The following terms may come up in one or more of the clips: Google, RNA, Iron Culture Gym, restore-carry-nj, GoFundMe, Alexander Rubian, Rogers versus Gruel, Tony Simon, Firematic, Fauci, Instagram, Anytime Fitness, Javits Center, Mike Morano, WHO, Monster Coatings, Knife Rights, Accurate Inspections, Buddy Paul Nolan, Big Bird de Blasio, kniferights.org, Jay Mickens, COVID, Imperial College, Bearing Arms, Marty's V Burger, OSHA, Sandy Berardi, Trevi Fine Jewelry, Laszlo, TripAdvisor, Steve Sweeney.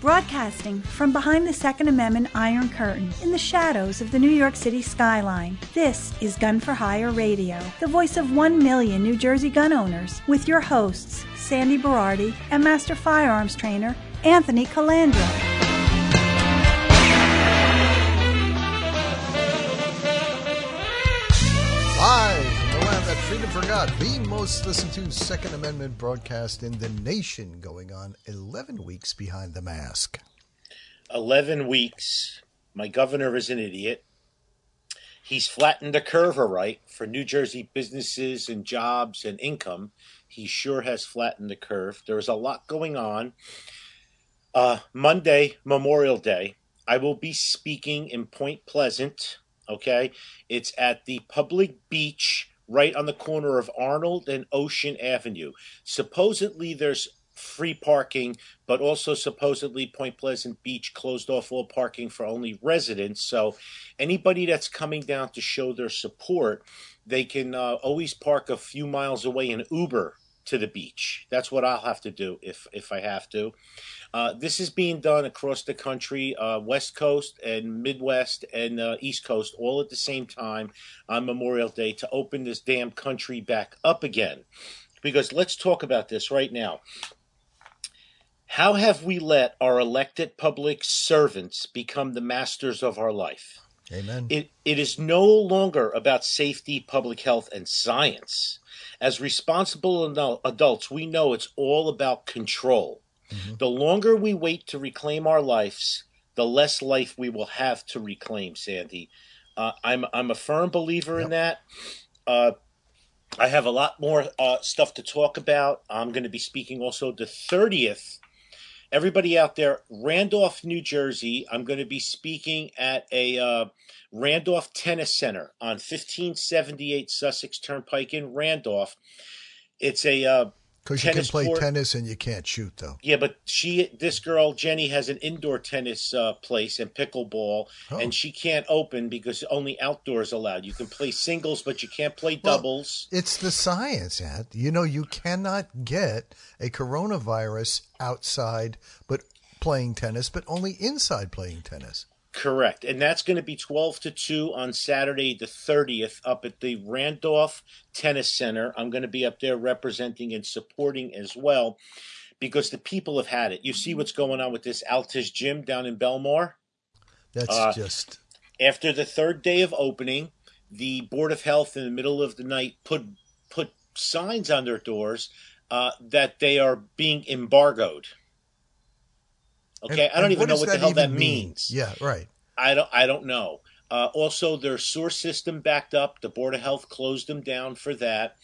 Broadcasting from behind the Second Amendment Iron Curtain in the shadows of the New York City skyline, this is Gun For Hire Radio, the voice of 1 million New Jersey gun owners, with your hosts, Sandy Berardi and Master Firearms Trainer Anthony Calandra. Live from the lab at Freedom for God, the most listened to Second Amendment broadcast in the nation, going on 11 weeks behind the mask. 11 weeks. My governor is an idiot. He's flattened the curve, all right, for New Jersey businesses and jobs and income. He sure has flattened the curve. There's a lot going on. Monday, Memorial Day, I will be speaking in Point Pleasant. Okay, it's at the public beach right on the corner of Arnold and Ocean Avenue. Supposedly there's free parking, but also supposedly Point Pleasant Beach closed off all parking for only residents. So anybody that's coming down to show their support, they can always park a few miles away and Uber to the beach. That's what I'll have to do if I have to. This is being done across the country, West Coast and Midwest and East Coast, all at the same time on Memorial Day to open this damn country back up again. Because let's talk about this right now. How have we let our elected public servants become the masters of our life? Amen. It is no longer about safety, public health, and science. As responsible adults, we know it's all about control. Mm-hmm. The longer we wait to reclaim our lives, the less life we will have to reclaim, Sandy. I'm a firm believer in that. I have a lot more stuff to talk about. I'm going to be speaking also the 30th. Everybody out there, Randolph, New Jersey, I'm going to be speaking at a Randolph Tennis Center on 1578 Sussex Turnpike in Randolph. It's a because you can play tennis and you can't shoot, though. Yeah, but this girl, Jenny, has an indoor tennis place and pickleball, and she can't open because only outdoors allowed. You can play singles, but you can't play doubles. Well, it's the science, Ant. You know, you cannot get a coronavirus outside but playing tennis, but only inside playing tennis. Correct. And that's going to be 12 to 2 on Saturday the 30th up at the Randolph Tennis Center. I'm going to be up there representing and supporting as well because the people have had it. You see what's going on with this Altus Gym down in Belmar? That's just... After the third day of opening, the Board of Health in the middle of the night put signs on their doors that they are being embargoed. Okay, I don't even know what the hell that means. Yeah, right. I don't know. Also, their sewer system backed up. The Board of Health closed them down for that.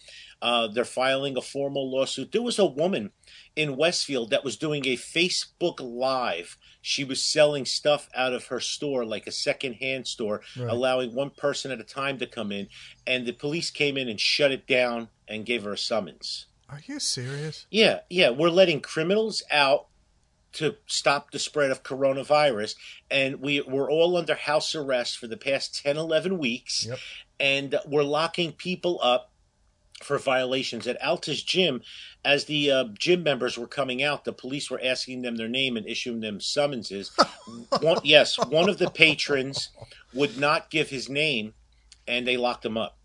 They're filing a formal lawsuit. There was a woman in Westfield that was doing a Facebook Live. She was selling stuff out of her store, like a secondhand store, right, allowing one person at a time to come in. And the police came in and shut it down and gave her a summons. Are you serious? Yeah. We're letting criminals out to stop the spread of coronavirus, and we're all under house arrest for the past 10, 11 weeks, and we're locking people up for violations. At Altus Gym, as the gym members were coming out, the police were asking them their name and issuing them summonses. One of the patrons would not give his name, and they locked him up.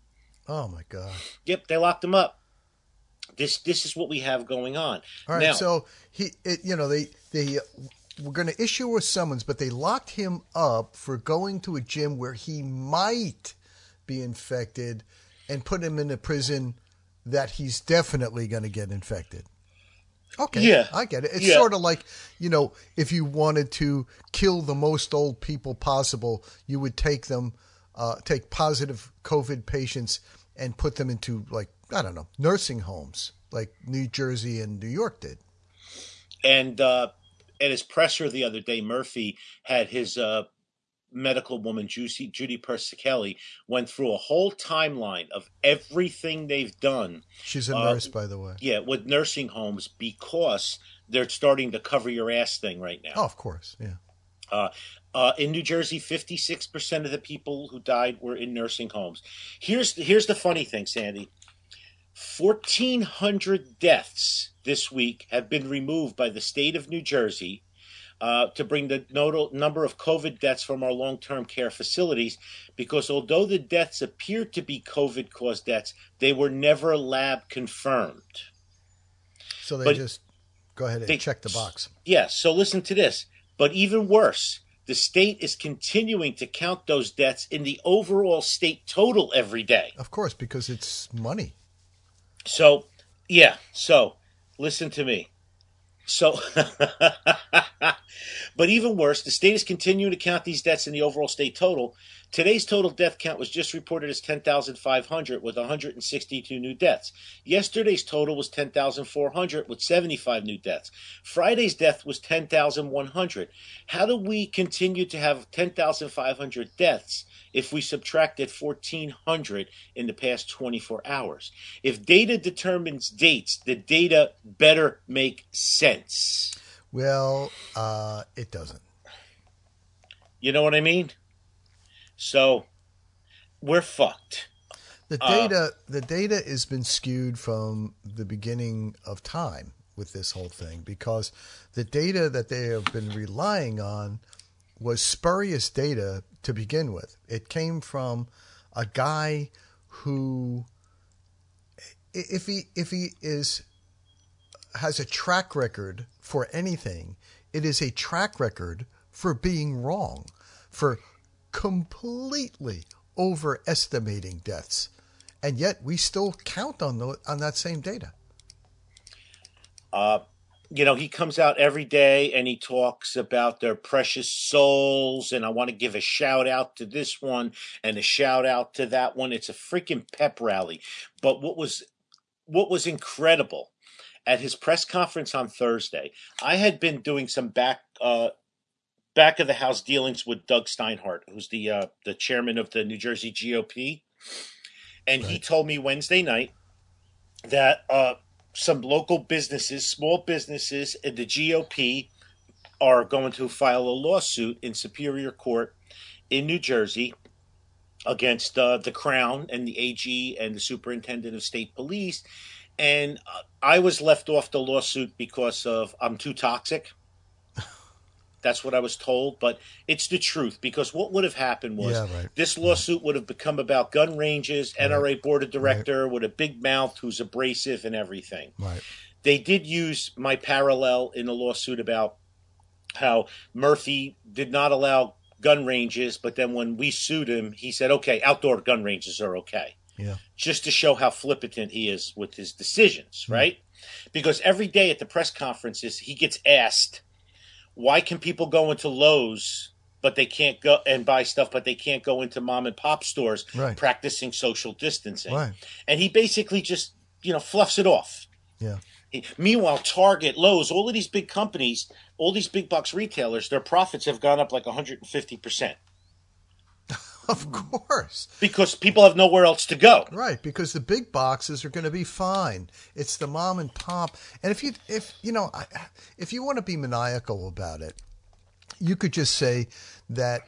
Oh, my God. Yep, they locked him up. This is what we have going on. All right, now, so they were going to issue a summons, but they locked him up for going to a gym where he might be infected and put him in a prison that he's definitely going to get infected. Okay, yeah, I get it. It's sort of like, you know, if you wanted to kill the most old people possible, you would take them, take positive COVID patients and put them into, like, I don't know, nursing homes like New Jersey and New York did. And at his presser the other day, Murphy had his medical woman, Judy Persichelli, went through a whole timeline of everything they've done. She's a nurse, by the way. Yeah, with nursing homes, because they're starting the cover your ass thing right now. Oh, of course, yeah. In New Jersey, 56% of the people who died were in nursing homes. Here's the funny thing, Sandy. 1,400 deaths this week have been removed by the state of New Jersey to bring the number of COVID deaths from our long-term care facilities, because although the deaths appeared to be COVID-caused deaths, they were never lab confirmed. So they just go ahead and check the box. Yeah, so listen to this. But even worse, the state is continuing to count those deaths in the overall state total every day. Of course, because it's money. So, yeah. So, listen to me. So, but even worse, the state is continuing to count these deaths in the overall state total. Today's total death count was just reported as 10,500 with 162 new deaths. Yesterday's total was 10,400 with 75 new deaths. Friday's death was 10,100. How do we continue to have 10,500 deaths if we subtracted 1,400 in the past 24 hours? If data determines dates, the data better make sense. Well, it doesn't. You know what I mean? So we're fucked. The data has been skewed from the beginning of time with this whole thing, because the data that they have been relying on was spurious data to begin with. It came from a guy who, if he has a track record for anything, it is a track record for being wrong, for completely overestimating deaths, and yet we still count on that same data. You know, he comes out every day and he talks about their precious souls, and I want to give a shout out to this one and a shout out to that one. It's a freaking pep rally. But what was incredible at his press conference on Thursday, I had been doing some back of the house dealings with Doug Steinhardt, who's the chairman of the New Jersey GOP. And right. He told me Wednesday night that some local businesses, small businesses in the GOP, are going to file a lawsuit in Superior Court in New Jersey against the Crown and the AG and the Superintendent of State Police. And I was left off the lawsuit because I'm too toxic. That's what I was told, but it's the truth, because what would have happened was this lawsuit would have become about gun ranges, NRA board of director with a big mouth who's abrasive and everything. Right. They did use my parallel in the lawsuit about how Murphy did not allow gun ranges, but then when we sued him, he said, okay, outdoor gun ranges are okay. Yeah. Just to show how flippant he is with his decisions, right? Because every day at the press conferences, he gets asked, why can people go into Lowe's but they can't go and buy stuff, but they can't go into mom and pop stores practicing social distancing? Right. And he basically just, fluffs it off. Yeah. Meanwhile, Target, Lowe's, all of these big companies, all these big box retailers, their profits have gone up like 150%. Of course. Because people have nowhere else to go. Right, because the big boxes are going to be fine. It's the mom and pop. And if you want to be maniacal about it, you could just say that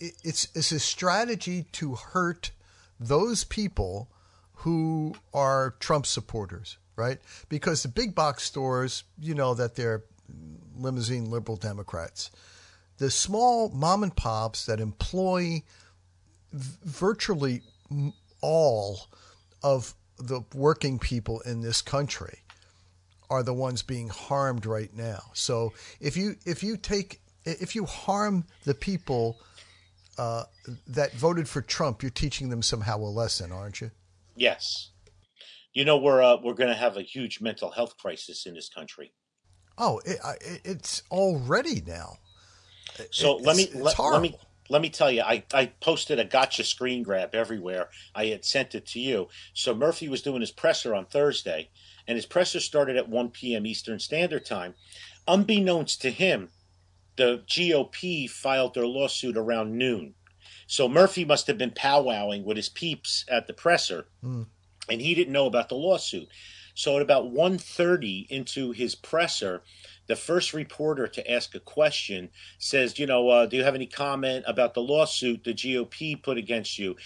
it's a strategy to hurt those people who are Trump supporters, right? Because the big box stores, that they're limousine liberal Democrats. The small mom and pops that employ virtually all of the working people in this country are the ones being harmed right now. So if you harm the people that voted for Trump, you're teaching them somehow a lesson, aren't you? Yes. We're going to have a huge mental health crisis in this country. Oh, it's already now. So let me tell you, I posted a gotcha screen grab everywhere. I had sent it to you. So Murphy was doing his presser on Thursday, and his presser started at 1 p.m. Eastern Standard Time. Unbeknownst to him, the GOP filed their lawsuit around noon. So Murphy must have been powwowing with his peeps at the presser, and he didn't know about the lawsuit. So at about 1:30 into his presser, the first reporter to ask a question says, you know, do you have any comment about the lawsuit the GOP put against you?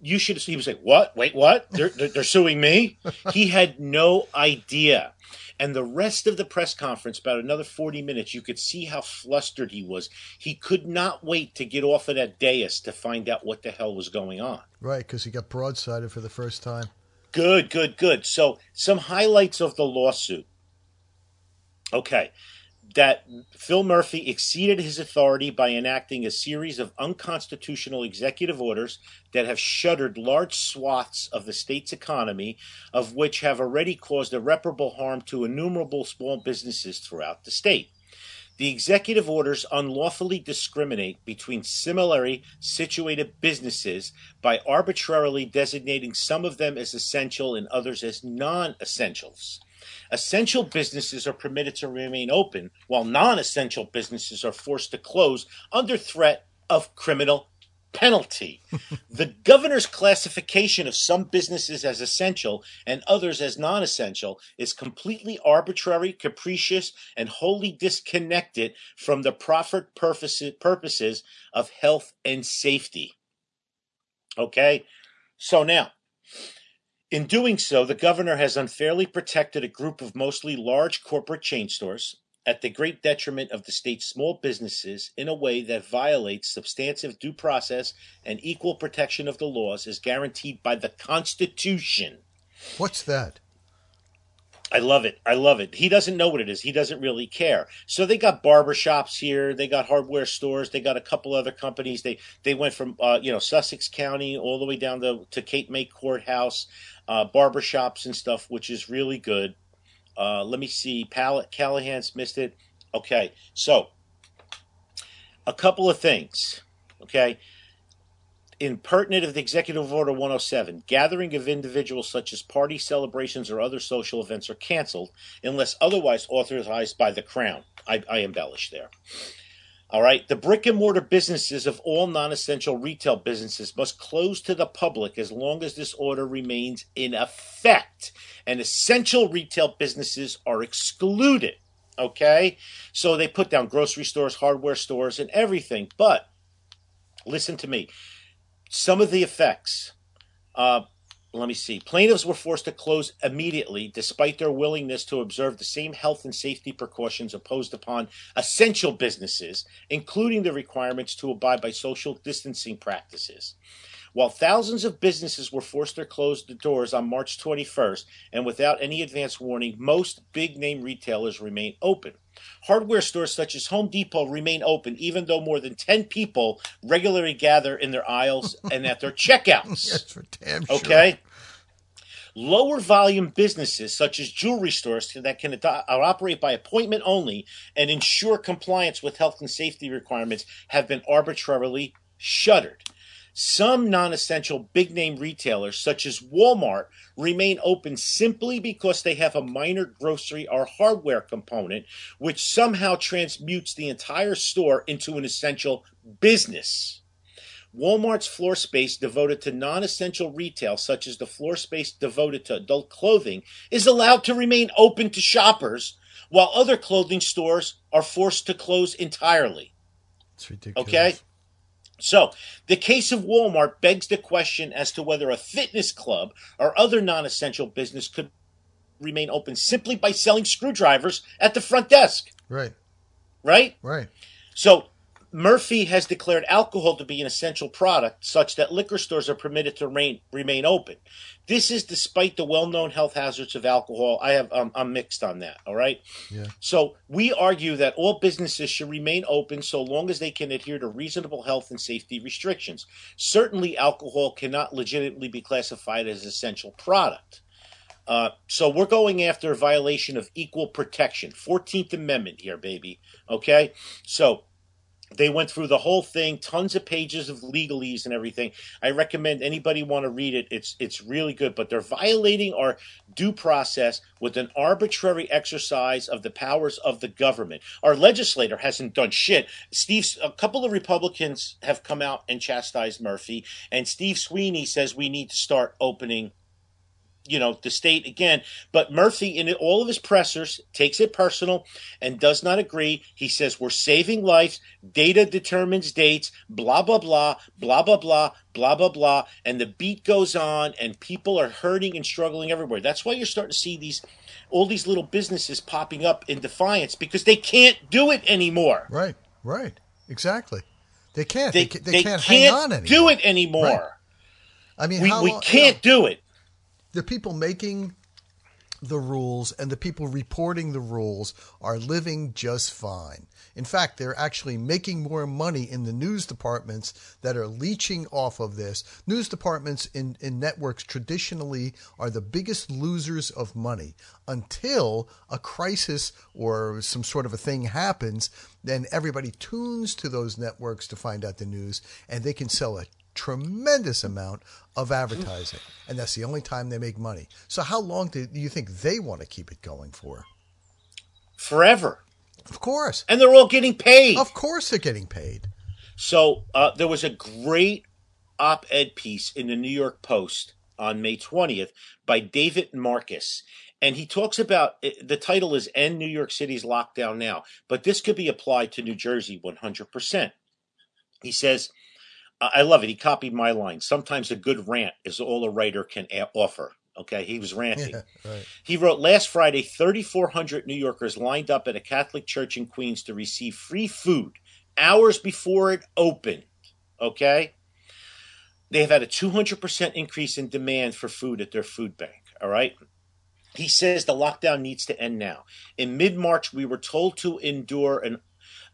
You should have seen him say, what? Wait, what? They're suing me? He had no idea. And the rest of the press conference, about another 40 minutes, you could see how flustered he was. He could not wait to get off of that dais to find out what the hell was going on. Right, because he got broadsided for the first time. Good. So some highlights of the lawsuit. Okay, that Phil Murphy exceeded his authority by enacting a series of unconstitutional executive orders that have shuttered large swaths of the state's economy, of which have already caused irreparable harm to innumerable small businesses throughout the state. The executive orders unlawfully discriminate between similarly situated businesses by arbitrarily designating some of them as essential and others as non-essentials. Essential businesses are permitted to remain open, while non-essential businesses are forced to close under threat of criminal penalty. The governor's classification of some businesses as essential and others as non-essential is completely arbitrary, capricious, and wholly disconnected from the proffered purposes of health and safety. Okay, so now, in doing so, the governor has unfairly protected a group of mostly large corporate chain stores at the great detriment of the state's small businesses in a way that violates substantive due process and equal protection of the laws as guaranteed by the Constitution. What's that? I love it. He doesn't know what it is. He doesn't really care. So they got barbershops here. They got hardware stores. They got a couple other companies. They went from, Sussex County all the way down to Cape May Courthouse. Barbershops and stuff, which is really good. Let me see. Callahan's missed it. Okay. So a couple of things. Okay. Impertinent of the Executive Order 107, gathering of individuals such as party celebrations or other social events are canceled unless otherwise authorized by the Crown. I embellish there. All right. The brick and mortar businesses of all non-essential retail businesses must close to the public as long as this order remains in effect, and essential retail businesses are excluded. Okay. So they put down grocery stores, hardware stores, and everything. But listen to me. Some of the effects, let me see. Plaintiffs were forced to close immediately despite their willingness to observe the same health and safety precautions imposed upon essential businesses, including the requirements to abide by social distancing practices. While thousands of businesses were forced to close the doors on March 21st, and without any advance warning, most big-name retailers remain open. Hardware stores such as Home Depot remain open, even though more than 10 people regularly gather in their aisles and at their checkouts. That's for damn sure. Okay? Lower volume businesses such as jewelry stores that can operate by appointment only and ensure compliance with health and safety requirements have been arbitrarily shuttered. Some non-essential big-name retailers, such as Walmart, remain open simply because they have a minor grocery or hardware component, which somehow transmutes the entire store into an essential business. Walmart's floor space devoted to non-essential retail, such as the floor space devoted to adult clothing, is allowed to remain open to shoppers, while other clothing stores are forced to close entirely. It's ridiculous. Okay? So, the case of Walmart begs the question as to whether a fitness club or other non-essential business could remain open simply by selling screwdrivers at the front desk. Right. So, Murphy has declared alcohol to be an essential product such that liquor stores are permitted to remain open. This is despite the well-known health hazards of alcohol. I'm mixed on that, all right? Yeah. So we argue that all businesses should remain open so long as they can adhere to reasonable health and safety restrictions. Certainly alcohol cannot legitimately be classified as an essential product. So we're going after a violation of equal protection. 14th Amendment here, baby. Okay? So They went through the whole thing, tons of pages of legalese and everything. I recommend anybody want to read it. It's really good. But they're violating our due process with an arbitrary exercise of the powers of the government. Our legislator hasn't done shit. A couple of Republicans have come out and chastised Murphy. And Steve Sweeney says we need to start opening, the state again. But Murphy, in all of his pressers, takes it personal and does not agree. He says, we're saving lives. Data determines dates. Blah, blah, blah, blah, blah, blah, blah, blah, blah. And the beat goes on and people are hurting and struggling everywhere. That's why you're starting to see all these little businesses popping up in defiance, because they can't do it anymore. Right. Exactly. They can't. They can't hang on anymore. Right. I mean, we can't do it. The people making the rules and the people reporting the rules are living just fine. In fact, they're actually making more money in the news departments that are leeching off of this. News departments in networks traditionally are the biggest losers of money until a crisis or some sort of a thing happens. Then everybody tunes to those networks to find out the news, and they can sell it. Tremendous amount of advertising, and that's the only time they make money. So how long do you think they want to keep it going for? Forever. Of course. And they're all getting paid. Of course they're getting paid. So there was a great op-ed piece in the New York Post on May 20th by David Marcus. And he talks about, the title is End New York City's Lockdown Now, but this could be applied to New Jersey 100%. He says, I love it. He copied my line. Sometimes a good rant is all a writer can offer. Okay, he was ranting. Yeah, right. He wrote, last Friday, 3,400 New Yorkers lined up at a Catholic church in Queens to receive free food hours before it opened. Okay, they've had a 200% increase in demand for food at their food bank. All right. He says the lockdown needs to end now. In mid-March, we were told to endure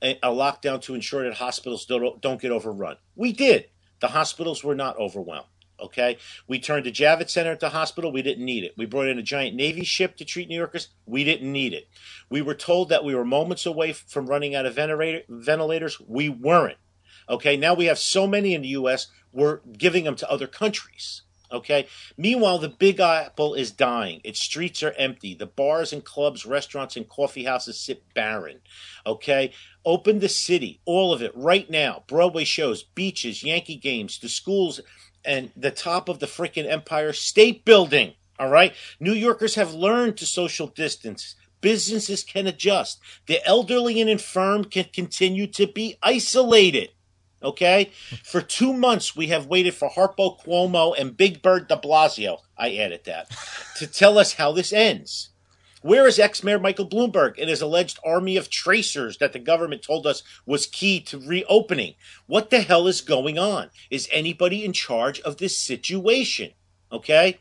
a lockdown to ensure that hospitals don't get overrun. We did. The hospitals were not overwhelmed. Okay. We turned the Javits Center at the hospital. We didn't need it. We brought in a giant Navy ship to treat New Yorkers. We didn't need it. We were told that we were moments away from running out of ventilators. We weren't. Okay. Now we have so many in the U.S. We're giving them to other countries. Okay. Meanwhile, the Big Apple is dying. Its streets are empty. The bars and clubs, restaurants, and coffee houses sit barren. Okay. Open the city, all of it, right now. Broadway shows, beaches, Yankee games, the schools, and the top of the frickin' Empire State Building. All right. New Yorkers have learned to social distance. Businesses can adjust. The elderly and infirm can continue to be isolated. Okay, for 2 months we have waited for Harpo Cuomo and Big Bird de Blasio, I added that, to tell us how this ends. Where is ex-mayor Michael Bloomberg and his alleged army of tracers that the government told us was key to reopening? What the hell is going on? Is anybody in charge of this situation? Okay,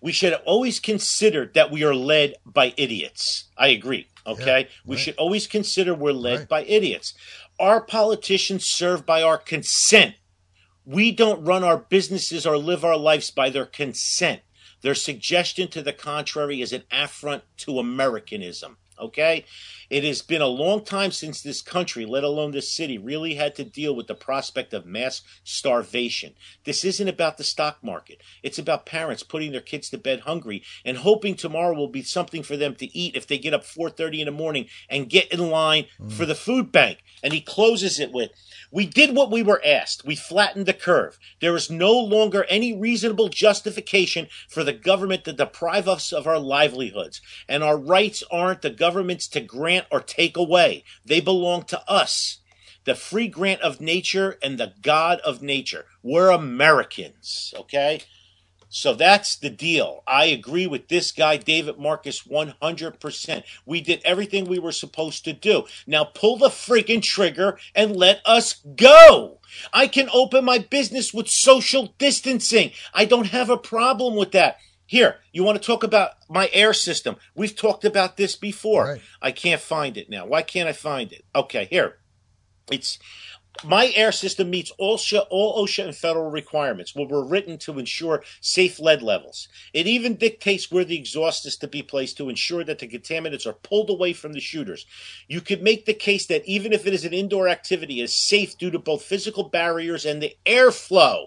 we should have always considered that we are led by idiots. I agree. Okay, yeah, we should always consider we're led by idiots. Our politicians serve by our consent. We don't run our businesses or live our lives by their consent. Their suggestion to the contrary is an affront to Americanism. Okay? It has been a long time since this country, let alone this city, really had to deal with the prospect of mass starvation. This isn't about the stock market. It's about parents putting their kids to bed hungry and hoping tomorrow will be something for them to eat if they get up 4:30 in the morning and get in line for the food bank. And he closes it with, we did what we were asked. We flattened the curve. There is no longer any reasonable justification for the government to deprive us of our livelihoods. And our rights aren't the government's to grant or take away. They belong to us. The free grant of nature and the God of nature. We're Americans. Okay? So that's the deal. I agree with this guy, David Marcus, 100%. We did everything we were supposed to do. Now pull the freaking trigger and let us go. I can open my business with social distancing. I don't have a problem with that. Here, you want to talk about my air system? We've talked about this before. Right. I can't find it now. Why can't I find it? Okay, here. It's My air system meets all OSHA and federal requirements, which were written to ensure safe lead levels. It even dictates where the exhaust is to be placed to ensure that the contaminants are pulled away from the shooters. You could make the case that even if it is an indoor activity, it is safe due to both physical barriers and the airflow.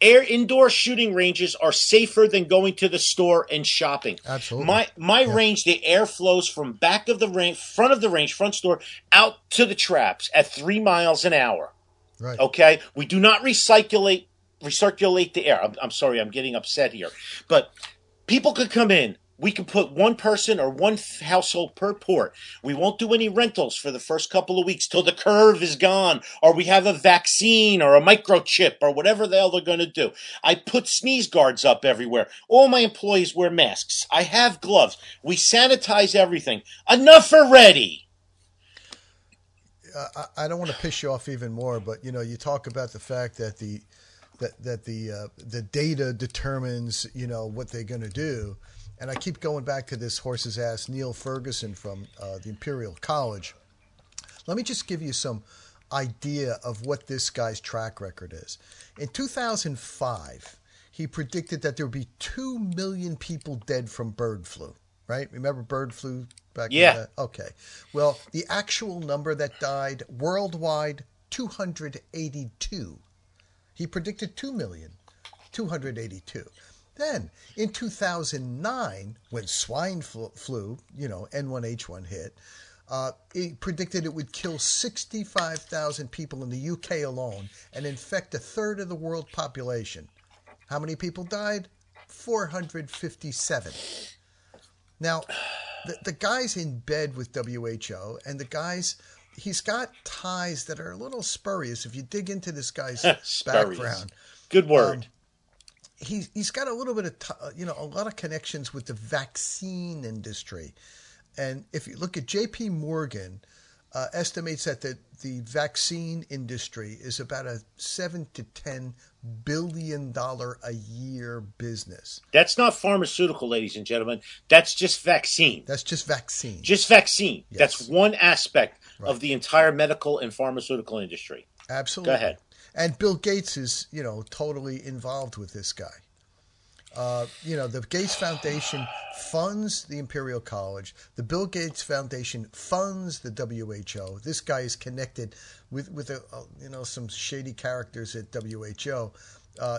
Indoor shooting ranges are safer than going to the store and shopping. Absolutely. My range, the air flows from back of the range, front of the range, front store, out to the traps at 3 miles an hour. Right. Okay? We do not recirculate the air. I'm sorry, I'm getting upset here. But people could come in. We can put one person or one household per port. We won't do any rentals for the first couple of weeks till the curve is gone, or we have a vaccine or a microchip or whatever the hell they're going to do. I put sneeze guards up everywhere. All my employees wear masks. I have gloves. We sanitize everything. Enough already. I don't want to piss you off even more, but you know, you talk about the fact that the data determines, you know, what they're going to do. And I keep going back to this horse's ass, Neil Ferguson from the Imperial College. Let me just give you some idea of what this guy's track record is. In 2005, he predicted that there would be 2 million people dead from bird flu, right? Remember bird flu back in the day? Okay. Well, the actual number that died worldwide, 282. He predicted 2 million, 282. Then, in 2009, when swine flu, you know, N1H1 hit, it predicted it would kill 65,000 people in the UK alone and infect a third of the world population. How many people died? 457. Now, the guy's in bed with WHO, and the guy's, he's got ties that are a little spurious if you dig into this guy's background. Good word. He's got a little bit of, you know, a lot of connections with the vaccine industry. And if you look at J.P. Morgan, estimates that the vaccine industry is about a $7 to $10 billion a year business. That's not pharmaceutical, ladies and gentlemen. That's just vaccine. That's just vaccine. Just vaccine. Yes. That's one aspect of the entire medical and pharmaceutical industry. Absolutely. Go ahead. And Bill Gates is, you know, totally involved with this guy. You know, the Gates Foundation funds the Imperial College. The Bill Gates Foundation funds the WHO. This guy is connected with you know, some shady characters at WHO.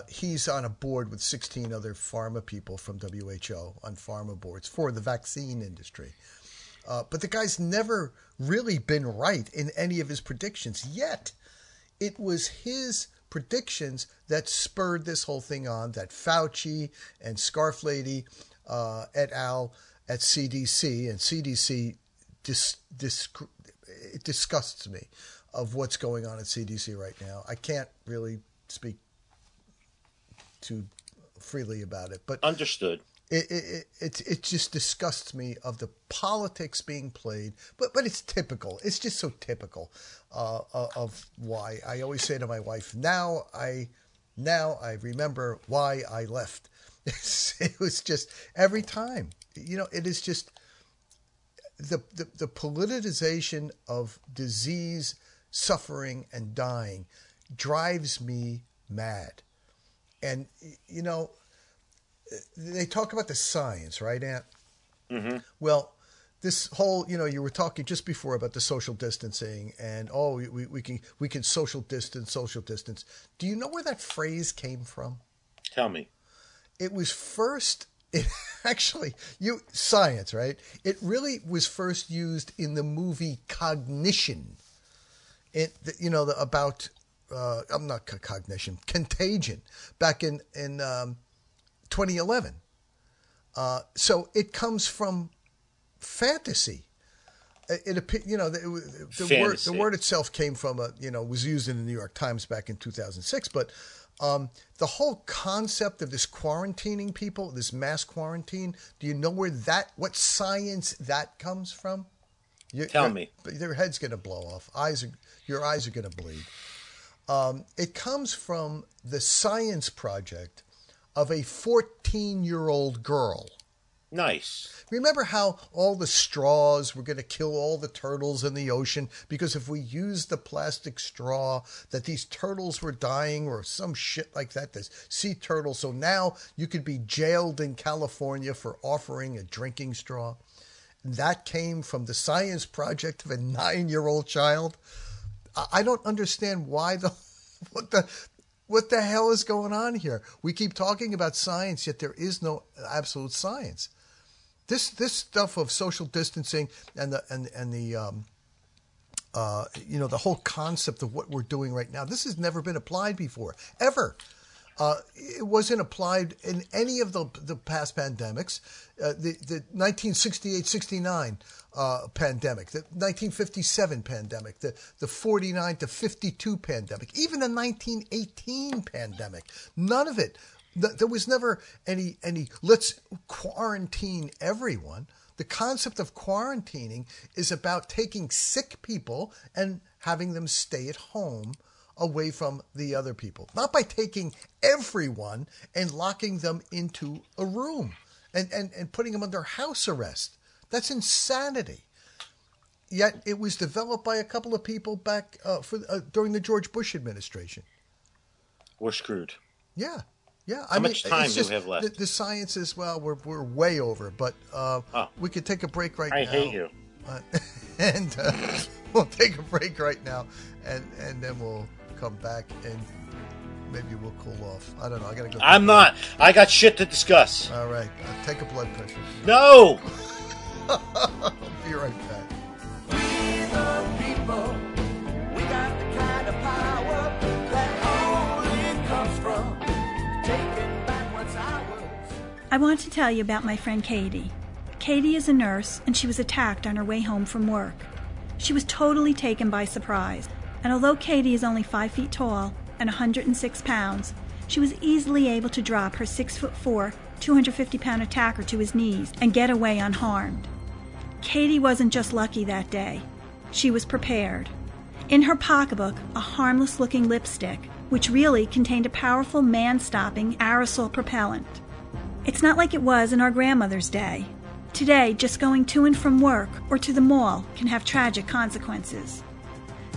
He's on a board with 16 other pharma people from WHO on pharma boards for the vaccine industry. But the guy's never really been right in any of his predictions yet. It was his predictions that spurred this whole thing on, that Fauci and Scarf Lady et al. At CDC, and CDC, it disgusts me of what's going on at CDC right now. I can't really speak too freely about it. But understood. It just disgusts me of the politics being played, but it's typical. It's just so typical of why I always say to my wife, now I remember why I left. It was just every time, you know, it is just the politicization of disease, suffering, and dying drives me mad. And, you know, they talk about the science, right, Ant? Mm-hmm. Well, this whole, you know, you were talking just before about the social distancing and, oh, we can social distance. Do you know where that phrase came from? Tell me. It was first, science, right? It really was first used in the movie Cognition. Contagion, back in 2011. So it comes from fantasy. The word itself came from was used in the New York Times back in 2006. But the whole concept of this quarantining people, this mass quarantine. Do you know what science that comes from? Tell me. Their head's going to blow off. Your eyes are going to bleed. It comes from the science project of a 14-year-old girl Nice. Remember how all the straws were going to kill all the turtles in the ocean because if we used the plastic straw that these turtles were dying or some shit like that, this sea turtle. So now you could be jailed in California for offering a drinking straw. That came from the science project of a 9-year-old child. I don't understand why what the hell is going on here? We keep talking about science, yet there is no absolute science. This stuff of social distancing and the whole concept of what we're doing right now. This has never been applied before, ever. It wasn't applied in any of the past pandemics. The 1968-69 pandemic, the 1957 pandemic, the 1949 to 1952 pandemic, even the 1918 pandemic. None of it. There was never any let's quarantine everyone. The concept of quarantining is about taking sick people and having them stay at home away from the other people, not by taking everyone and locking them into a room and putting them under house arrest. That's insanity. Yet it was developed by a couple of people back during the George Bush administration. We're screwed. Yeah. Yeah. How much time do we have left? The science is, we're way over, but we could take a break right now. I hate you. We'll take a break right now, and then we'll come back and maybe we'll cool off. I don't know. I gotta go. I'm not. I got shit to discuss. All right. Take a blood pressure. No. I'll be right back. We the people. We got the kind of power that only comes from taking back what's ours. I want to tell you about my friend Katie. Katie is a nurse, and she was attacked on her way home from work. She was totally taken by surprise, and although Katie is only 5 feet tall and 106 pounds, she was easily able to drop her 6'4", 250-pound attacker to his knees and get away unharmed. Katie wasn't just lucky that day. She was prepared. In her pocketbook, a harmless-looking lipstick, which really contained a powerful man-stopping aerosol propellant. It's not like it was in our grandmother's day. Today, just going to and from work or to the mall can have tragic consequences.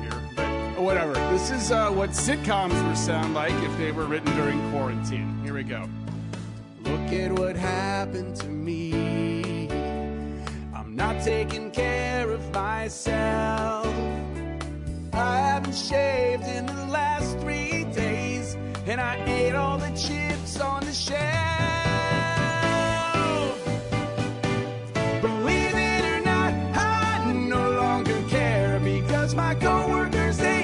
here. Whatever. This is what sitcoms would sound like if they were written during quarantine. Here we go. Look at what happened to me. I'm not taking care of myself. I haven't shaved in the last 3 days, and I ate all the chips on the shelf. Believe it or not, I no longer care because my coworkers see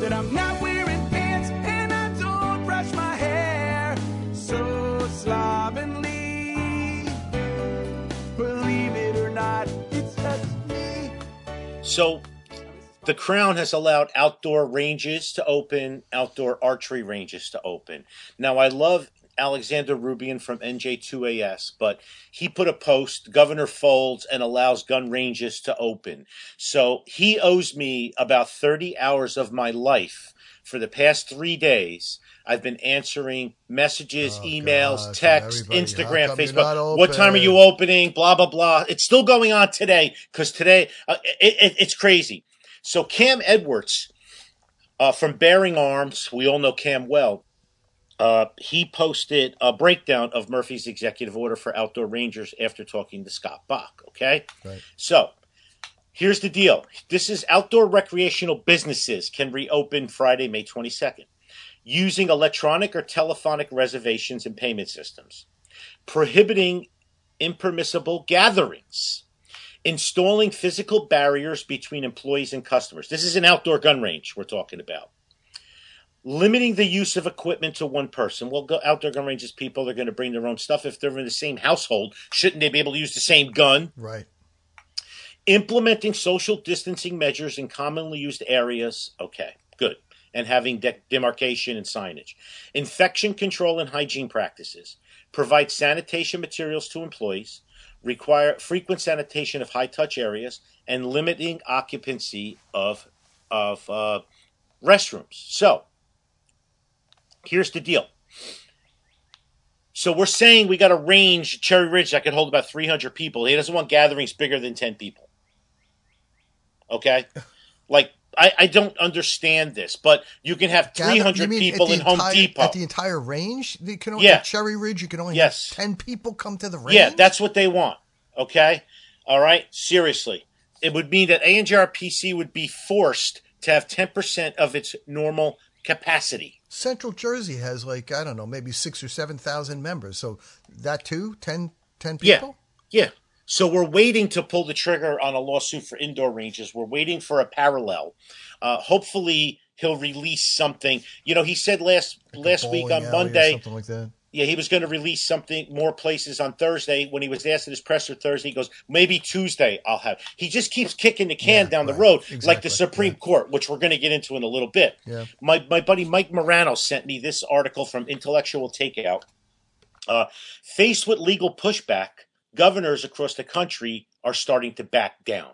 that I'm not wearing pants and I don't brush my hair so slovenly. Believe it or not, it's just me. So the Crown has allowed outdoor ranges to open, outdoor archery ranges to open. Now I love Alexander Rubian from NJ2AS, but he put a post, Governor folds and allows gun ranges to open. So he owes me about 30 hours of my life for the past 3 days, I've been answering messages, emails, texts, Instagram, Facebook. What time are you opening? Blah, blah, blah. It's still going on today because today it's crazy. So Cam Edwards from Bearing Arms, we all know Cam well, he posted a breakdown of Murphy's executive order for outdoor rangers after talking to Scott Bach. Okay? Right. So here's the deal. This is outdoor recreational businesses can reopen Friday, May 22nd. Using electronic or telephonic reservations and payment systems, prohibiting impermissible gatherings, installing physical barriers between employees and customers. This is an outdoor gun range we're talking about. Limiting the use of equipment to one person. Well, outdoor gun ranges people, they're going to bring their own stuff. If they're in the same household, shouldn't they be able to use the same gun? Right. Implementing social distancing measures in commonly used areas. Okay, good. And having demarcation and signage. Infection control and hygiene practices. Provide sanitation materials to employees. Require frequent sanitation of high-touch areas. And limiting occupancy of restrooms. So, here's the deal. So we're saying we got a range, Cherry Ridge, that can hold about 300 people. He doesn't want gatherings bigger than 10 people. Okay? Like, I don't understand this, but you can have 300 people in Home Depot. At the entire range? You can only have Cherry Ridge, you can only have 10 people come to the range? Yeah, that's what they want. Okay? All right? Seriously. It would mean that ANJRPC would be forced to have 10% of its normal capacity. Central Jersey has, like, I don't know, maybe 6,000 or 7,000 members. So that too? 10 people? Yeah, yeah. So we're waiting to pull the trigger on a lawsuit for indoor ranges. We're waiting for a parallel. Hopefully, he'll release something. You know, he said last week on Monday. Something like that. Yeah, he was going to release something, more places on Thursday. When he was asked at his presser Thursday, he goes, maybe Tuesday I'll have. He just keeps kicking the can down the road, exactly. Like the Supreme Court, which we're going to get into in a little bit. Yeah. My buddy Mike Morano sent me this article from Intellectual Takeout. Faced with legal pushback, governors across the country are starting to back down.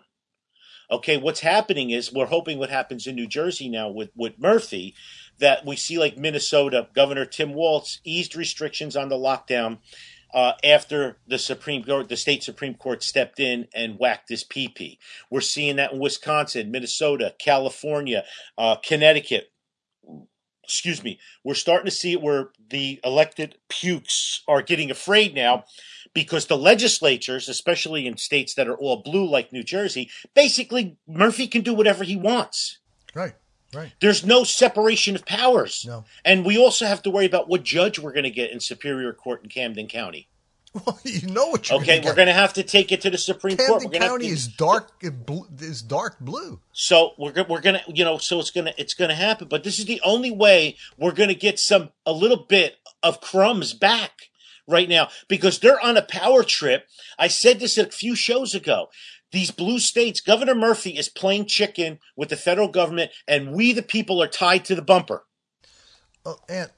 Okay, what's happening is we're hoping what happens in New Jersey now with Murphy, that we see like Minnesota, Governor Tim Walz eased restrictions on the lockdown after the state Supreme Court stepped in and whacked his pee-pee. We're seeing that in Wisconsin, Minnesota, California, Connecticut. Excuse me. We're starting to see it where the elected pukes are getting afraid now, because the legislatures, especially in states that are all blue like New Jersey, basically Murphy can do whatever he wants. Right, right. There's no separation of powers. No. And we also have to worry about what judge we're going to get in Superior Court in Camden County. Well, you know what you're going to get. Okay, we're going to have to take it to the Supreme Court. Camden County is dark blue. So we're going to, you know, so it's going to happen. But this is the only way we're going to get a little bit of crumbs back. Right now, because they're on a power trip. I said this a few shows ago. These blue states, Governor Murphy is playing chicken with the federal government, and we, the people, are tied to the bumper. Oh, and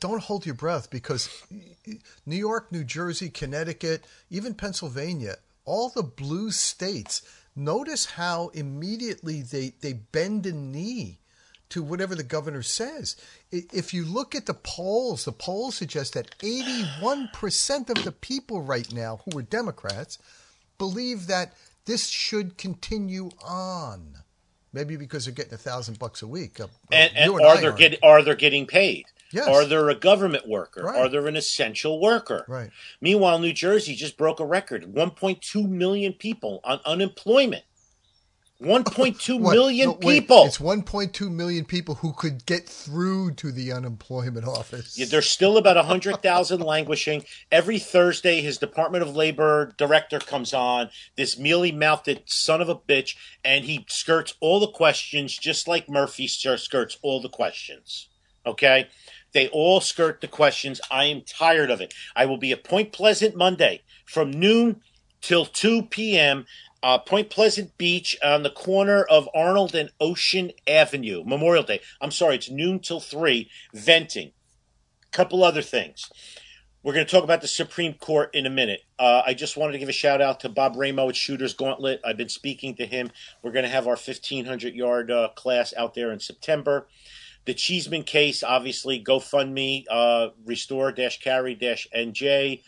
don't hold your breath, because New York, New Jersey, Connecticut, even Pennsylvania, all the blue states, notice how immediately they bend the knee to whatever the governor says. If you look at the polls suggest that 81% of the people right now who are Democrats believe that this should continue on. Maybe because they're getting $1,000 a week. Are they getting paid? Yes. Are they a government worker? Right. Are they an essential worker? Right. Meanwhile, New Jersey just broke a record. 1.2 million people on unemployment. 1.2 million people. It's 1.2 million people who could get through to the unemployment office. Yeah, there's still about 100,000 languishing. Every Thursday, his Department of Labor director comes on, this mealy-mouthed son of a bitch, and he skirts all the questions, just like Murphy skirts all the questions. Okay? They all skirt the questions. I am tired of it. I will be at Point Pleasant Monday from noon till 2 p.m., Point Pleasant Beach on the corner of Arnold and Ocean Avenue, Memorial Day. I'm sorry, it's noon till 3, venting. Couple other things. We're going to talk about the Supreme Court in a minute. I just wanted to give a shout-out to Bob Ramo at Shooter's Gauntlet. I've been speaking to him. We're going to have our 1,500-yard class out there in September. The Cheeseman case, obviously, GoFundMe, restore-carry-nj.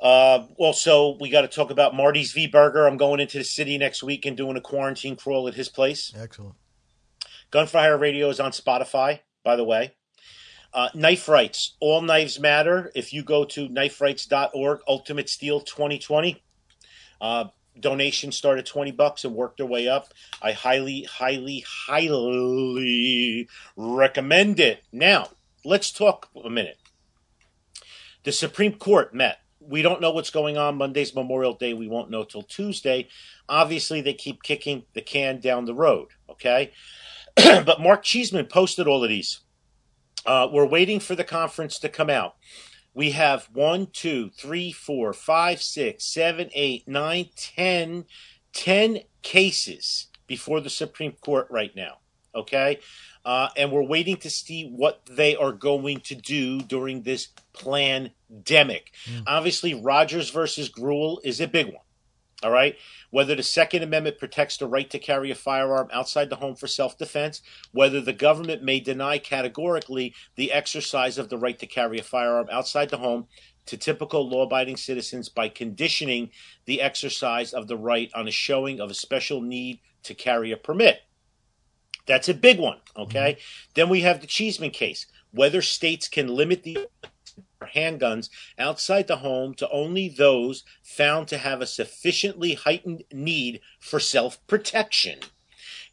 Also, we got to talk about Marty's V Burger. I'm going into the city next week and doing a quarantine crawl at his place. Excellent. Gun For Hire Radio is on Spotify, by the way. Knife Rights. All Knives Matter. If you go to kniferights.org, Ultimate Steel 2020. Donations start at $20 and work their way up. I highly, highly, highly recommend it. Now, let's talk a minute. The Supreme Court met. We don't know what's going on. Monday's Memorial Day. We won't know till Tuesday. Obviously, they keep kicking the can down the road, okay? But Mark Cheeseman posted all of these. We're waiting for the conference to come out. We have 1, 2, 3, 4, 5, 6, 7, 8, 9, 10, 10 cases before the Supreme Court right now, okay? And we're waiting to see what they are going to do during this plandemic. Obviously, Rogers versus Gruel is a big one, all right? Whether the Second Amendment protects the right to carry a firearm outside the home for self-defense, whether the government may deny categorically the exercise of the right to carry a firearm outside the home to typical law-abiding citizens by conditioning the exercise of the right on a showing of a special need to carry a permit. That's a big one, okay? Mm-hmm. Then we have the Cheeseman case, whether states can limit the handguns outside the home to only those found to have a sufficiently heightened need for self-protection.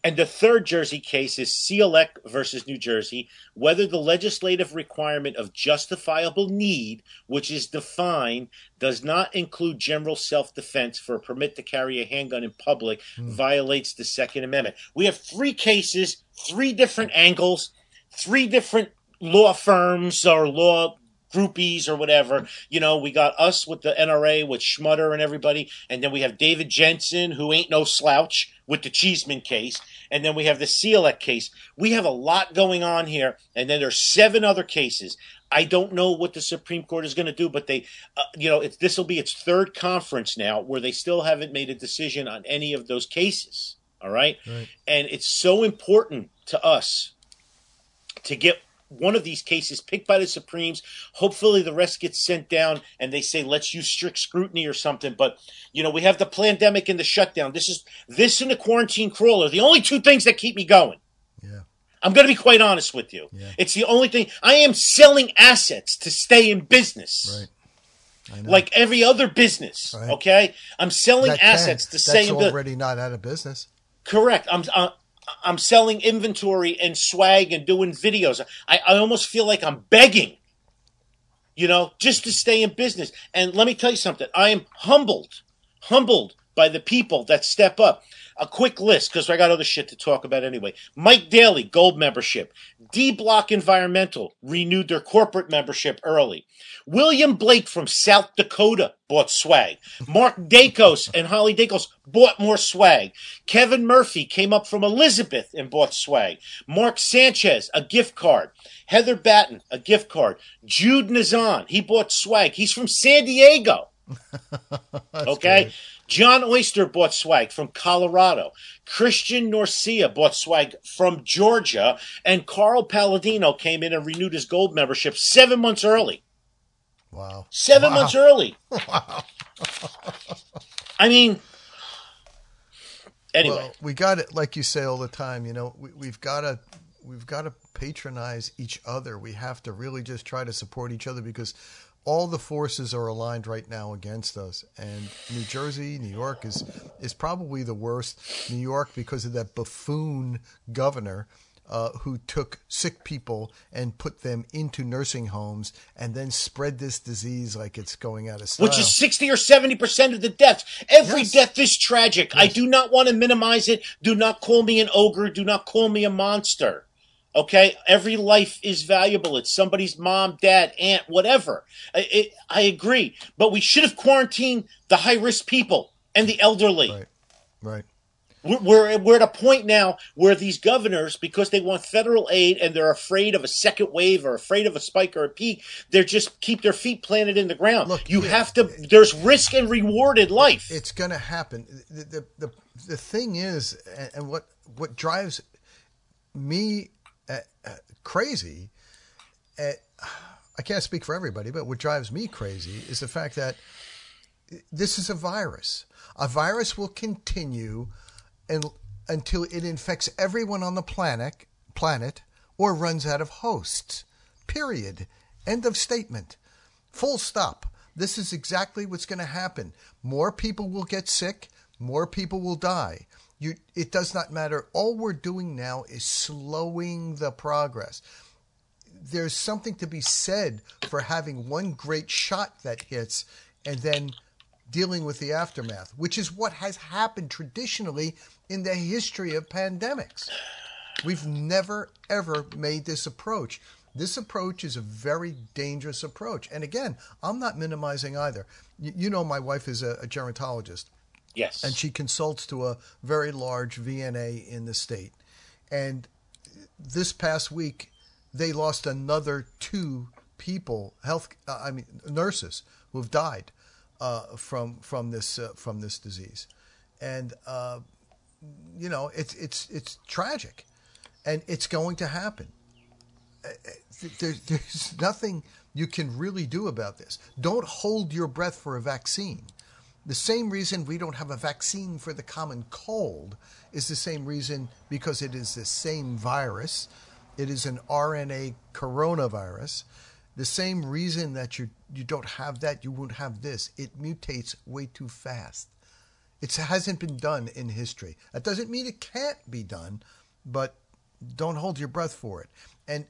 And the third Jersey case is Select versus New Jersey, whether the legislative requirement of justifiable need, which is defined, does not include general self-defense for a permit to carry a handgun in public, violates the Second Amendment. We have three cases, three different angles, three different law firms or law groupies or whatever. You know, we got us with the NRA, with Schmutter and everybody. And then we have David Jensen, who ain't no slouch, with the Cheeseman case, and then we have the Select case. We have a lot going on here, and then there's seven other cases. I don't know what the Supreme Court is going to do, but they, this will be its third conference now where they still haven't made a decision on any of those cases, all right? Right. And it's so important to us to get one of these cases picked by the Supremes. Hopefully the rest gets sent down and they say, let's use strict scrutiny or something. But, you know, we have the pandemic and the shutdown. This and the quarantine crawl are the only two things that keep me going. Yeah. I'm going to be quite honest with you. Yeah. It's the only thing. I am selling assets to stay in business. Right. I know. Like every other business. Right. Okay. I'm selling assets to stay in business. That's already not out of business. Correct. I'm selling inventory and swag and doing videos. I almost feel like I'm begging, just to stay in business. And let me tell you something. I am humbled by the people that step up. A quick list, because I got other shit to talk about anyway. Mike Daly, gold membership. D-Block Environmental renewed their corporate membership early. William Blake from South Dakota bought swag. Mark Dacos and Holly Dacos bought more swag. Kevin Murphy came up from Elizabeth and bought swag. Mark Sanchez, a gift card. Heather Batten, a gift card. Jude Nazan, he bought swag. He's from San Diego. Okay? Good. John Oyster bought swag from Colorado. Christian Norcia bought swag from Georgia. And Carl Palladino came in and renewed his gold membership 7 months early. Wow. Seven months early. Wow. I mean, anyway. Well, we got it, like you say all the time, we've got to patronize each other. We have to really just try to support each other because all the forces are aligned right now against us. And New Jersey, New York is probably the worst. New York, because of that buffoon governor who took sick people and put them into nursing homes and then spread this disease like it's going out of style. Which is 60 or 70% of the deaths. Every death is tragic. Yes. I do not want to minimize it. Do not call me an ogre. Do not call me a monster. Okay, every life is valuable. It's somebody's mom, dad, aunt, whatever. I agree. But we should have quarantined the high-risk people and the elderly. Right, right. We're at a point now where these governors, because they want federal aid and they're afraid of a second wave or afraid of a spike or a peak, they just keep their feet planted in the ground. Look, you have to – there's risk and reward in life. It's going to happen. The thing is, and what drives me – crazy, I can't speak for everybody, but what drives me crazy is the fact that this is a virus. A virus will continue until it infects everyone on the planet or runs out of hosts. Period. End of statement. Full stop. This is exactly what's going to happen. More people will get sick. More people will die. It does not matter. All we're doing now is slowing the progress. There's something to be said for having one great shot that hits and then dealing with the aftermath, which is what has happened traditionally in the history of pandemics. We've never, ever made this approach. This approach is a very dangerous approach. And again, I'm not minimizing either. You know, my wife is a gerontologist. Yes. And she consults to a very large VNA in the state. And this past week, they lost another two people, nurses who have died from this disease. And you know, it's tragic, and it's going to happen. There's nothing you can really do about this. Don't hold your breath for a vaccine. The same reason we don't have a vaccine for the common cold is the same reason, because it is the same virus. It is an RNA coronavirus. The same reason that you don't have that, you won't have this. It mutates way too fast. It hasn't been done in history. That doesn't mean it can't be done, but don't hold your breath for it.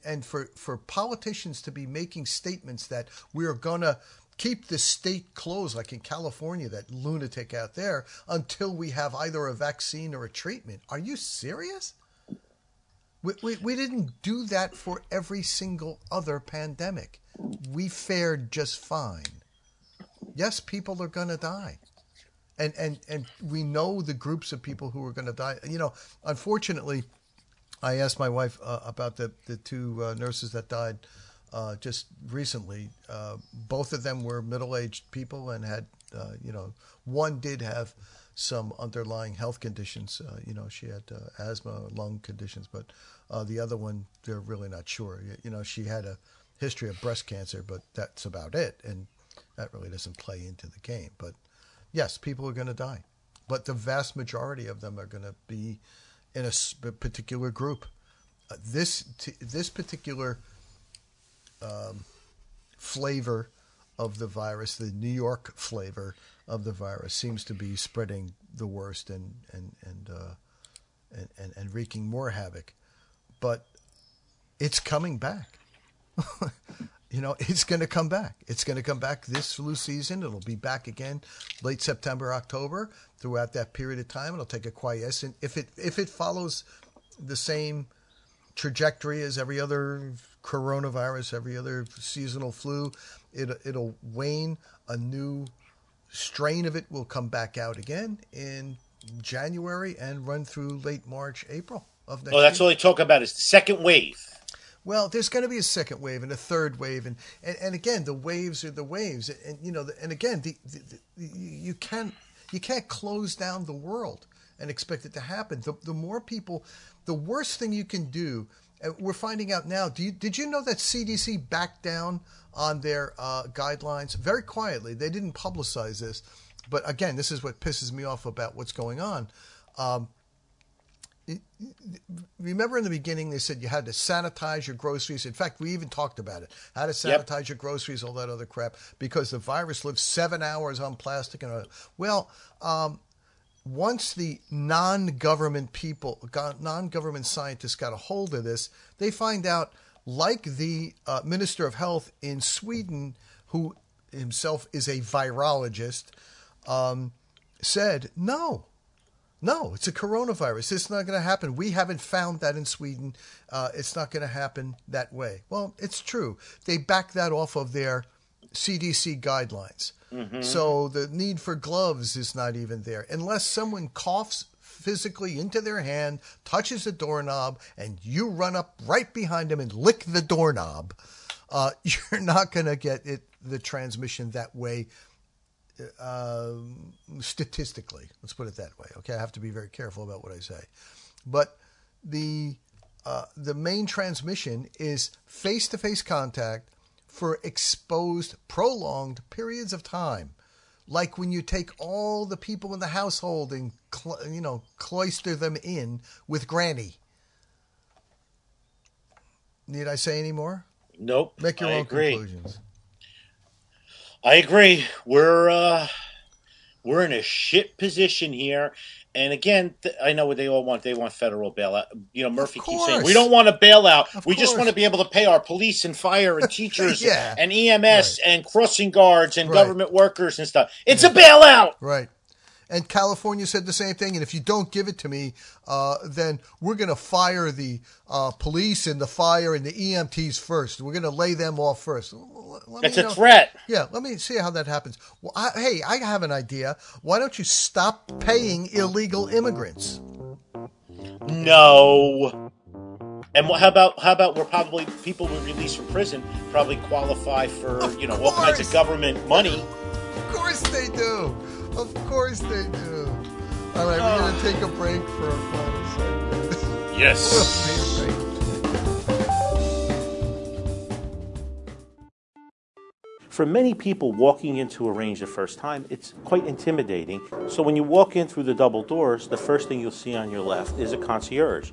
And for politicians to be making statements that we are going to keep the state closed, like in California, that lunatic out there, until we have either a vaccine or a treatment. Are you serious? We didn't do that for every single other pandemic. We fared just fine. Yes, people are going to die. And we know the groups of people who are going to die. You know, unfortunately, I asked my wife about the two nurses that died just recently. Both of them were middle-aged people and had, one did have some underlying health conditions. She had asthma, lung conditions, but the other one, they're really not sure. She had a history of breast cancer, but that's about it. And that really doesn't play into the game. But yes, people are going to die. But the vast majority of them are going to be in a particular group. This particular flavor of the virus, the New York flavor of the virus, seems to be spreading the worst and wreaking more havoc. But it's coming back. It's going to come back. It's going to come back this flu season. It'll be back again late September, October, throughout that period of time. It'll take a quiescent. If it follows the same trajectory as every other coronavirus, every other seasonal flu, it'll wane. A new strain of it will come back out again in January and run through late March, April of next year. Well, that's all they talk about is the second wave. Well, there's going to be a second wave and a third wave, and again, the waves are the waves, you can't close down the world and expect it to happen. The more people, the worst thing you can do. We're finding out now. Did you know that CDC backed down on their guidelines very quietly? They didn't publicize this, but again, this is what pisses me off about what's going on. Remember in the beginning, they said you had to sanitize your groceries. In fact, we even talked about it, how to sanitize your groceries, all that other crap, because the virus lives 7 hours on plastic. And once the non-government scientists got a hold of this, they find out, like the Minister of Health in Sweden, who himself is a virologist, said, No, it's a coronavirus. It's not going to happen. We haven't found that in Sweden. It's not going to happen that way. Well, it's true. They backed that off of their CDC guidelines. Mm-hmm. So the need for gloves is not even there. Unless someone coughs physically into their hand, touches the doorknob, and you run up right behind them and lick the doorknob, you're not going to get the transmission that way. Statistically, let's put it that way. Okay, I have to be very careful about what I say, but the the main transmission is face-to-face contact for exposed, prolonged periods of time. Like when you take all the people in the household and, cloister them in with Granny. Need I say any more? Nope. Make your own conclusions. I agree. We're in a shit position here. And again, I know what they all want. They want federal bailout. Murphy keeps saying, we don't want a bailout. We just want to be able to pay our police and fire and teachers and EMS and crossing guards and government workers and stuff. It's a bailout. Right. And California said the same thing. And if you don't give it to me, then we're going to fire the police and the fire and the EMTs first. We're going to lay them off first. That's a threat. Yeah, let me see how that happens. Well, I have an idea. Why don't you stop paying illegal immigrants? No. And how about we're probably people we release from prison probably qualify for all kinds of government money. Of course they do. Of course they do. All right, we're going to take a break for a final segment. Yes. We'll right. For many people, walking into a range the first time, it's quite intimidating. So when you walk in through the double doors, the first thing you'll see on your left is a concierge.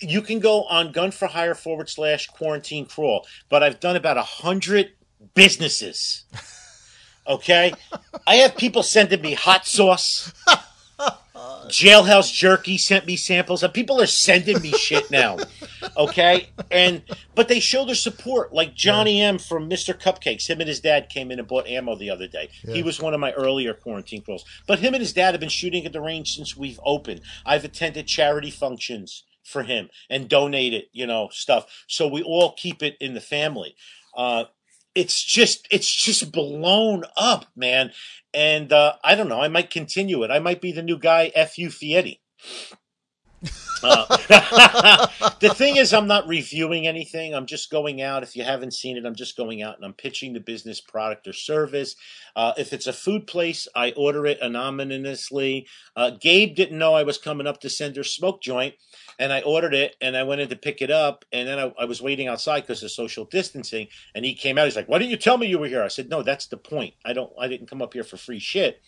You can go on gunforhire.com/quarantine crawl, but I've done about 100 businesses. Okay? I have people sending me hot sauce. Jailhouse Jerky sent me samples, and people are sending me shit now, okay? And but they show their support, like Johnny M from Mr. Cupcakes. Him and his dad came in and bought ammo the other day. Yeah. He was one of my earlier quarantine crawls. But him and his dad have been shooting at the range since we've opened. I've attended charity functions for him and donated, you know, stuff. So we all keep it in the family. It's just blown up, man. And I don't know. I might continue it. I might be the new guy, F.U. Fietti. The thing is, I'm not reviewing anything. I'm just going out. If you haven't seen it, I'm just going out and I'm pitching the business, product, or service. If it's a food place, I order it anonymously. Gabe didn't know I was coming up to send her smoke joint. And I ordered it, and I went in to pick it up, and then I was waiting outside because of social distancing. And he came out. He's like, "Why didn't you tell me you were here?" I said, "No, that's the point. I didn't come up here for free shit."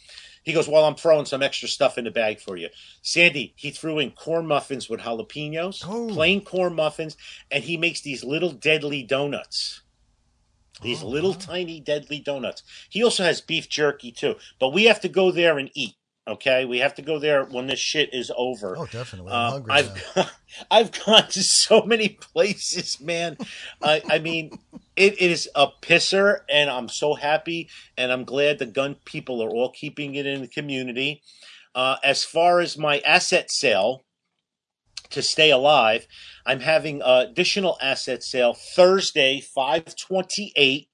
He goes, "Well, I'm throwing some extra stuff in the bag for you." Sandy, he threw in corn muffins with jalapenos, plain corn muffins, and he makes these little deadly donuts. These little tiny deadly donuts. He also has beef jerky too, but we have to go there and eat. Okay, we have to go there when this shit is over. Oh, definitely. I'm hungry. I've gone to so many places, man. I mean, it is a pisser, and I'm so happy, and I'm glad the gun people are all keeping it in the community. As far as my asset sale to stay alive, I'm having an additional asset sale Thursday, 5/28,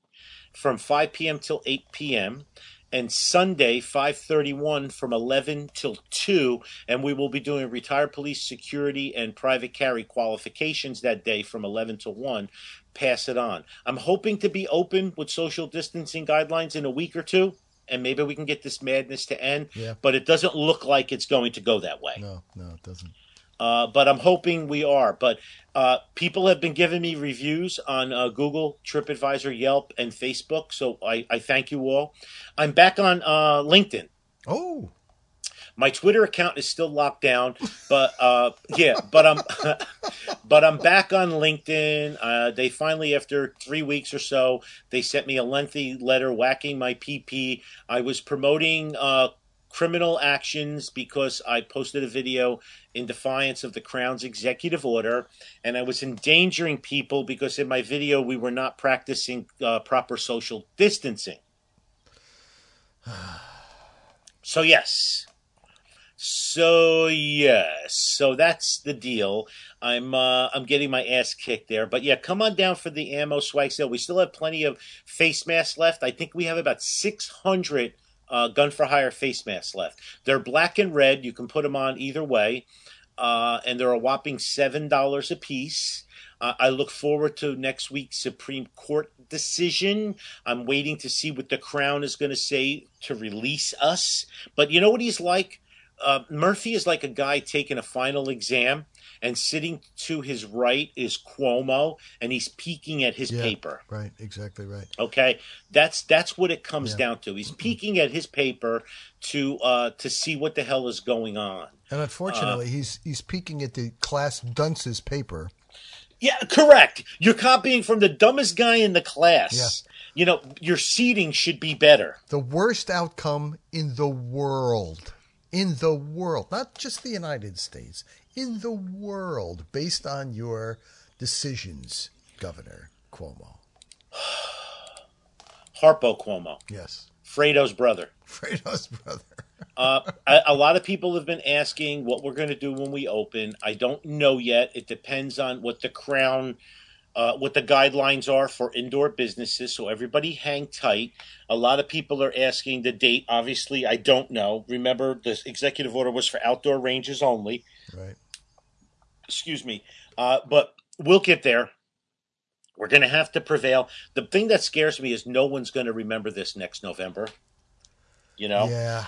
from 5 p.m. till 8 p.m., and Sunday, 5/31 from 11 till 2, and we will be doing retired police security and private carry qualifications that day from 11 to 1. Pass it on. I'm hoping to be open with social distancing guidelines in a week or two, and maybe we can get this madness to end, but it doesn't look like it's going to go that way. No, it doesn't. But I'm hoping we are. But people have been giving me reviews on Google, TripAdvisor, Yelp, and Facebook. So I thank you all. I'm back on LinkedIn. Oh. My Twitter account is still locked down, but I'm back on LinkedIn. They finally, after 3 weeks or so, they sent me a lengthy letter whacking my PP. I was promoting criminal actions because I posted a video in defiance of the Crown's executive order, and I was endangering people because in my video we were not practicing proper social distancing. So that's the deal. I'm getting my ass kicked there, but yeah, come on down for the ammo swag sale. We still have plenty of face masks left. I think we have about 600 Gun For Hire face masks left. They're black and red. You can put them on either way. And they're a whopping $7 a piece. I look forward to next week's Supreme Court decision. I'm waiting to see what the Crown is going to say to release us. But you know what he's like? Murphy is like a guy taking a final exam, and sitting to his right is Cuomo, and he's peeking at his paper. Right, exactly right. Okay, that's what it comes down to. He's peeking at his paper to see what the hell is going on. And unfortunately, he's peeking at the class dunce's paper. Yeah, correct. You're copying from the dumbest guy in the class. Yeah. You know, your seating should be better. The worst outcome in the world. In the world. Not just the United States. In the world, based on your decisions, Governor Cuomo. Harpo Cuomo. Yes. Fredo's brother. Fredo's brother. A lot of people have been asking what we're going to do when we open. I don't know yet. It depends on what the Crown, what the guidelines are for indoor businesses. So everybody hang tight. A lot of people are asking the date. Obviously, I don't know. Remember, the executive order was for outdoor ranges only. Right. Excuse me. But we'll get there. We're going to have to prevail. The thing that scares me is no one's going to remember this next November. You know? Yeah.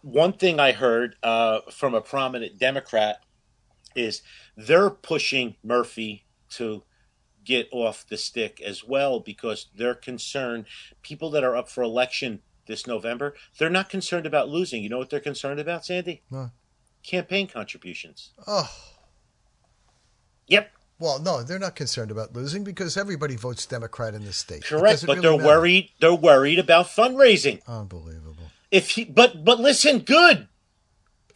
One thing I heard from a prominent Democrat is they're pushing Murphy to get off the stick as well because they're concerned. People that are up for election this November, they're not concerned about losing. You know what they're concerned about, Sandy? No. Campaign contributions. Oh. Yep. Well, no, they're not concerned about losing because everybody votes Democrat in this state. Correct, but really they're worried. They're worried about fundraising. Unbelievable. But listen, good.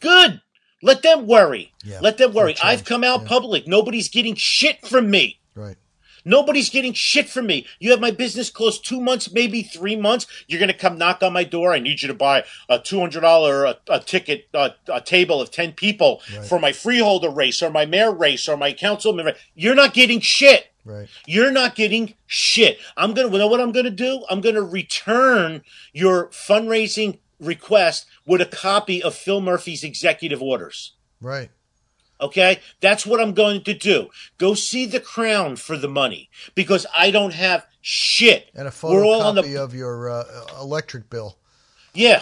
Let them worry. Yeah. Let them worry. I've come out public. Nobody's getting shit from me. Right. Nobody's getting shit from me. You have my business closed 2 months, maybe 3 months. You're going to come knock on my door. I need you to buy a $200 a ticket, a table of 10 people for my freeholder race or my mayor race or my council member. You're not getting shit. Right. You're not getting shit. I'm going to know what I'm going to do. I'm going to return your fundraising request with a copy of Phil Murphy's executive orders. Right. Okay, that's what I'm going to do. Go see the Crown for the money because I don't have shit. And a photocopy of your electric bill. Yeah,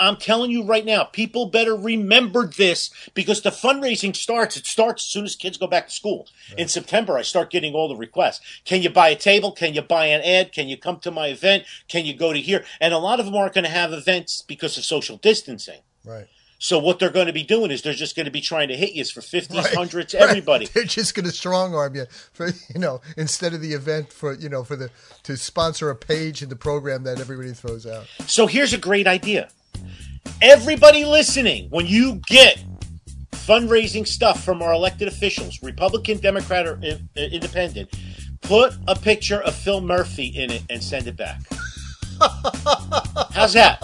I'm telling you right now, people better remember this because the fundraising starts. It starts as soon as kids go back to school. Right. In September, I start getting all the requests. Can you buy a table? Can you buy an ad? Can you come to my event? Can you go to here? And a lot of them aren't going to have events because of social distancing. Right. So what they're going to be doing is they're just going to be trying to hit you for 50s, hundreds, everybody. They're just going to strong arm you for, you know, instead of the event for, you know, for the, to sponsor a page in the program that everybody throws out. So here's a great idea. Everybody listening, when you get fundraising stuff from our elected officials, Republican, Democrat, or independent, put a picture of Phil Murphy in it and send it back. How's that?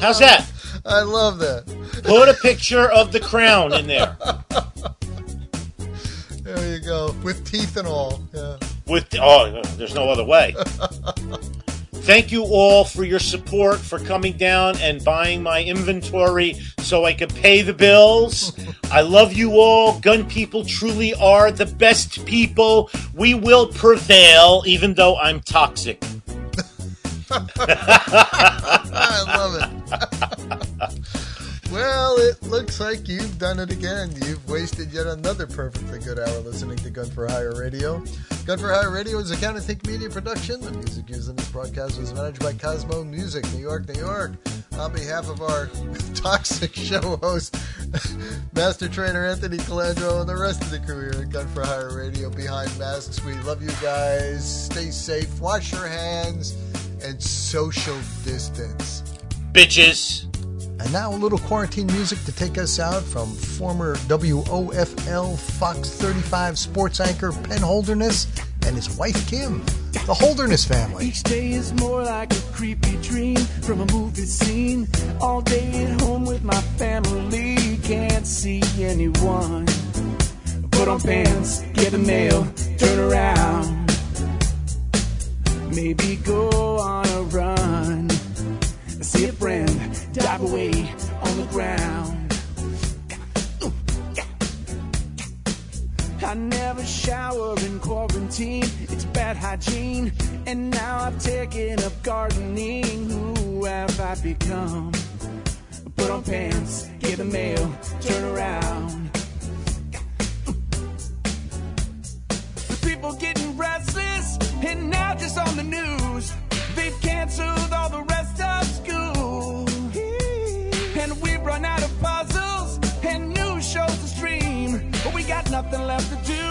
How's that? I love that. Put a picture of the Crown in there. There you go. With teeth and all. Yeah. There's no other way. Thank you all for your support, for coming down and buying my inventory so I could pay the bills. I love you all. Gun people truly are the best people. We will prevail, even though I'm toxic. I love it. Well, it looks like you've done it again. You've wasted yet another perfectly good hour listening to Gun For Hire Radio. Gun For Hire Radio is a Counterthink Media production. The music used in this broadcast was managed by Cosmo Music, New York, New York. On behalf of our toxic show host, Master Trainer Anthony Calandra, and the rest of the crew here at Gun For Hire Radio, behind masks, we love you guys. Stay safe. Wash your hands. And social distance. Bitches. And now a little quarantine music to take us out from former WOFL Fox 35 sports anchor Penn Holderness and his wife Kim, the Holderness family. Each day is more like a creepy dream from a movie scene. All day at home with my family, can't see anyone. Put on pants, get the mail, turn around. Maybe go on a run. See a friend dive away on the ground. I never shower in quarantine. It's bad hygiene. And now I've taken up gardening. Who have I become? Put on pants, get the mail, turn around. People getting restless, and now just on the news, they've canceled all the rest of school, and we've run out of puzzles and new shows to stream. We got nothing. nothing left to do,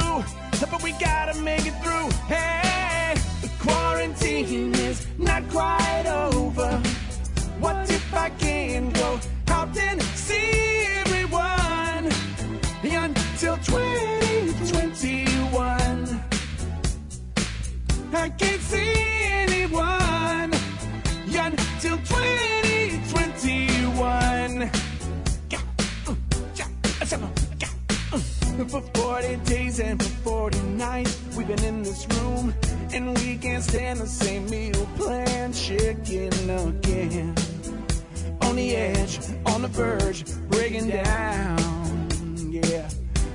but we gotta make it through. Hey, the quarantine is not quite over. What if I can't go out and see everyone until 2021? I can't see anyone until 2021. For 40 days and for 40 nights, we've been in this room, and we can't stand the same meal plan. Chicken again, on the edge, on the verge, breaking down. Yeah,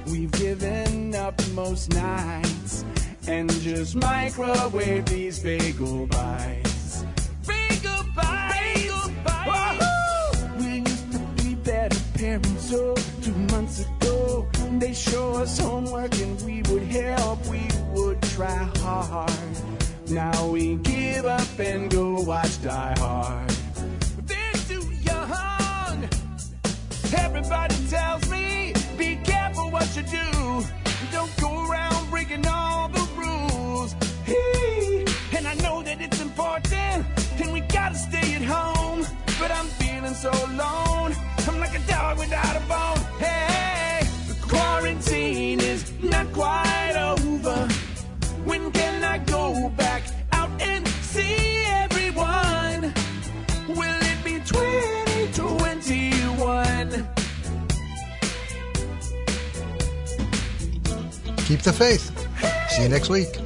we've given up most nights and just microwave these bagel bites. Bagel bites! Bagel bites! Woo-hoo! We used to be better parents, oh, 2 months ago. They show us homework and we would help, we would try hard. Now we give up and go watch Die Hard. They're too young. Everybody tells me, be careful what you do. Don't go around breaking all the rules. Hey, and I know that it's important, and we gotta stay at home. But I'm feeling so alone, I'm like a dog without a bone. Hey, quarantine is not quite over. When can I go back out and see everyone? Will it be 2021? Keep the faith. See you next week.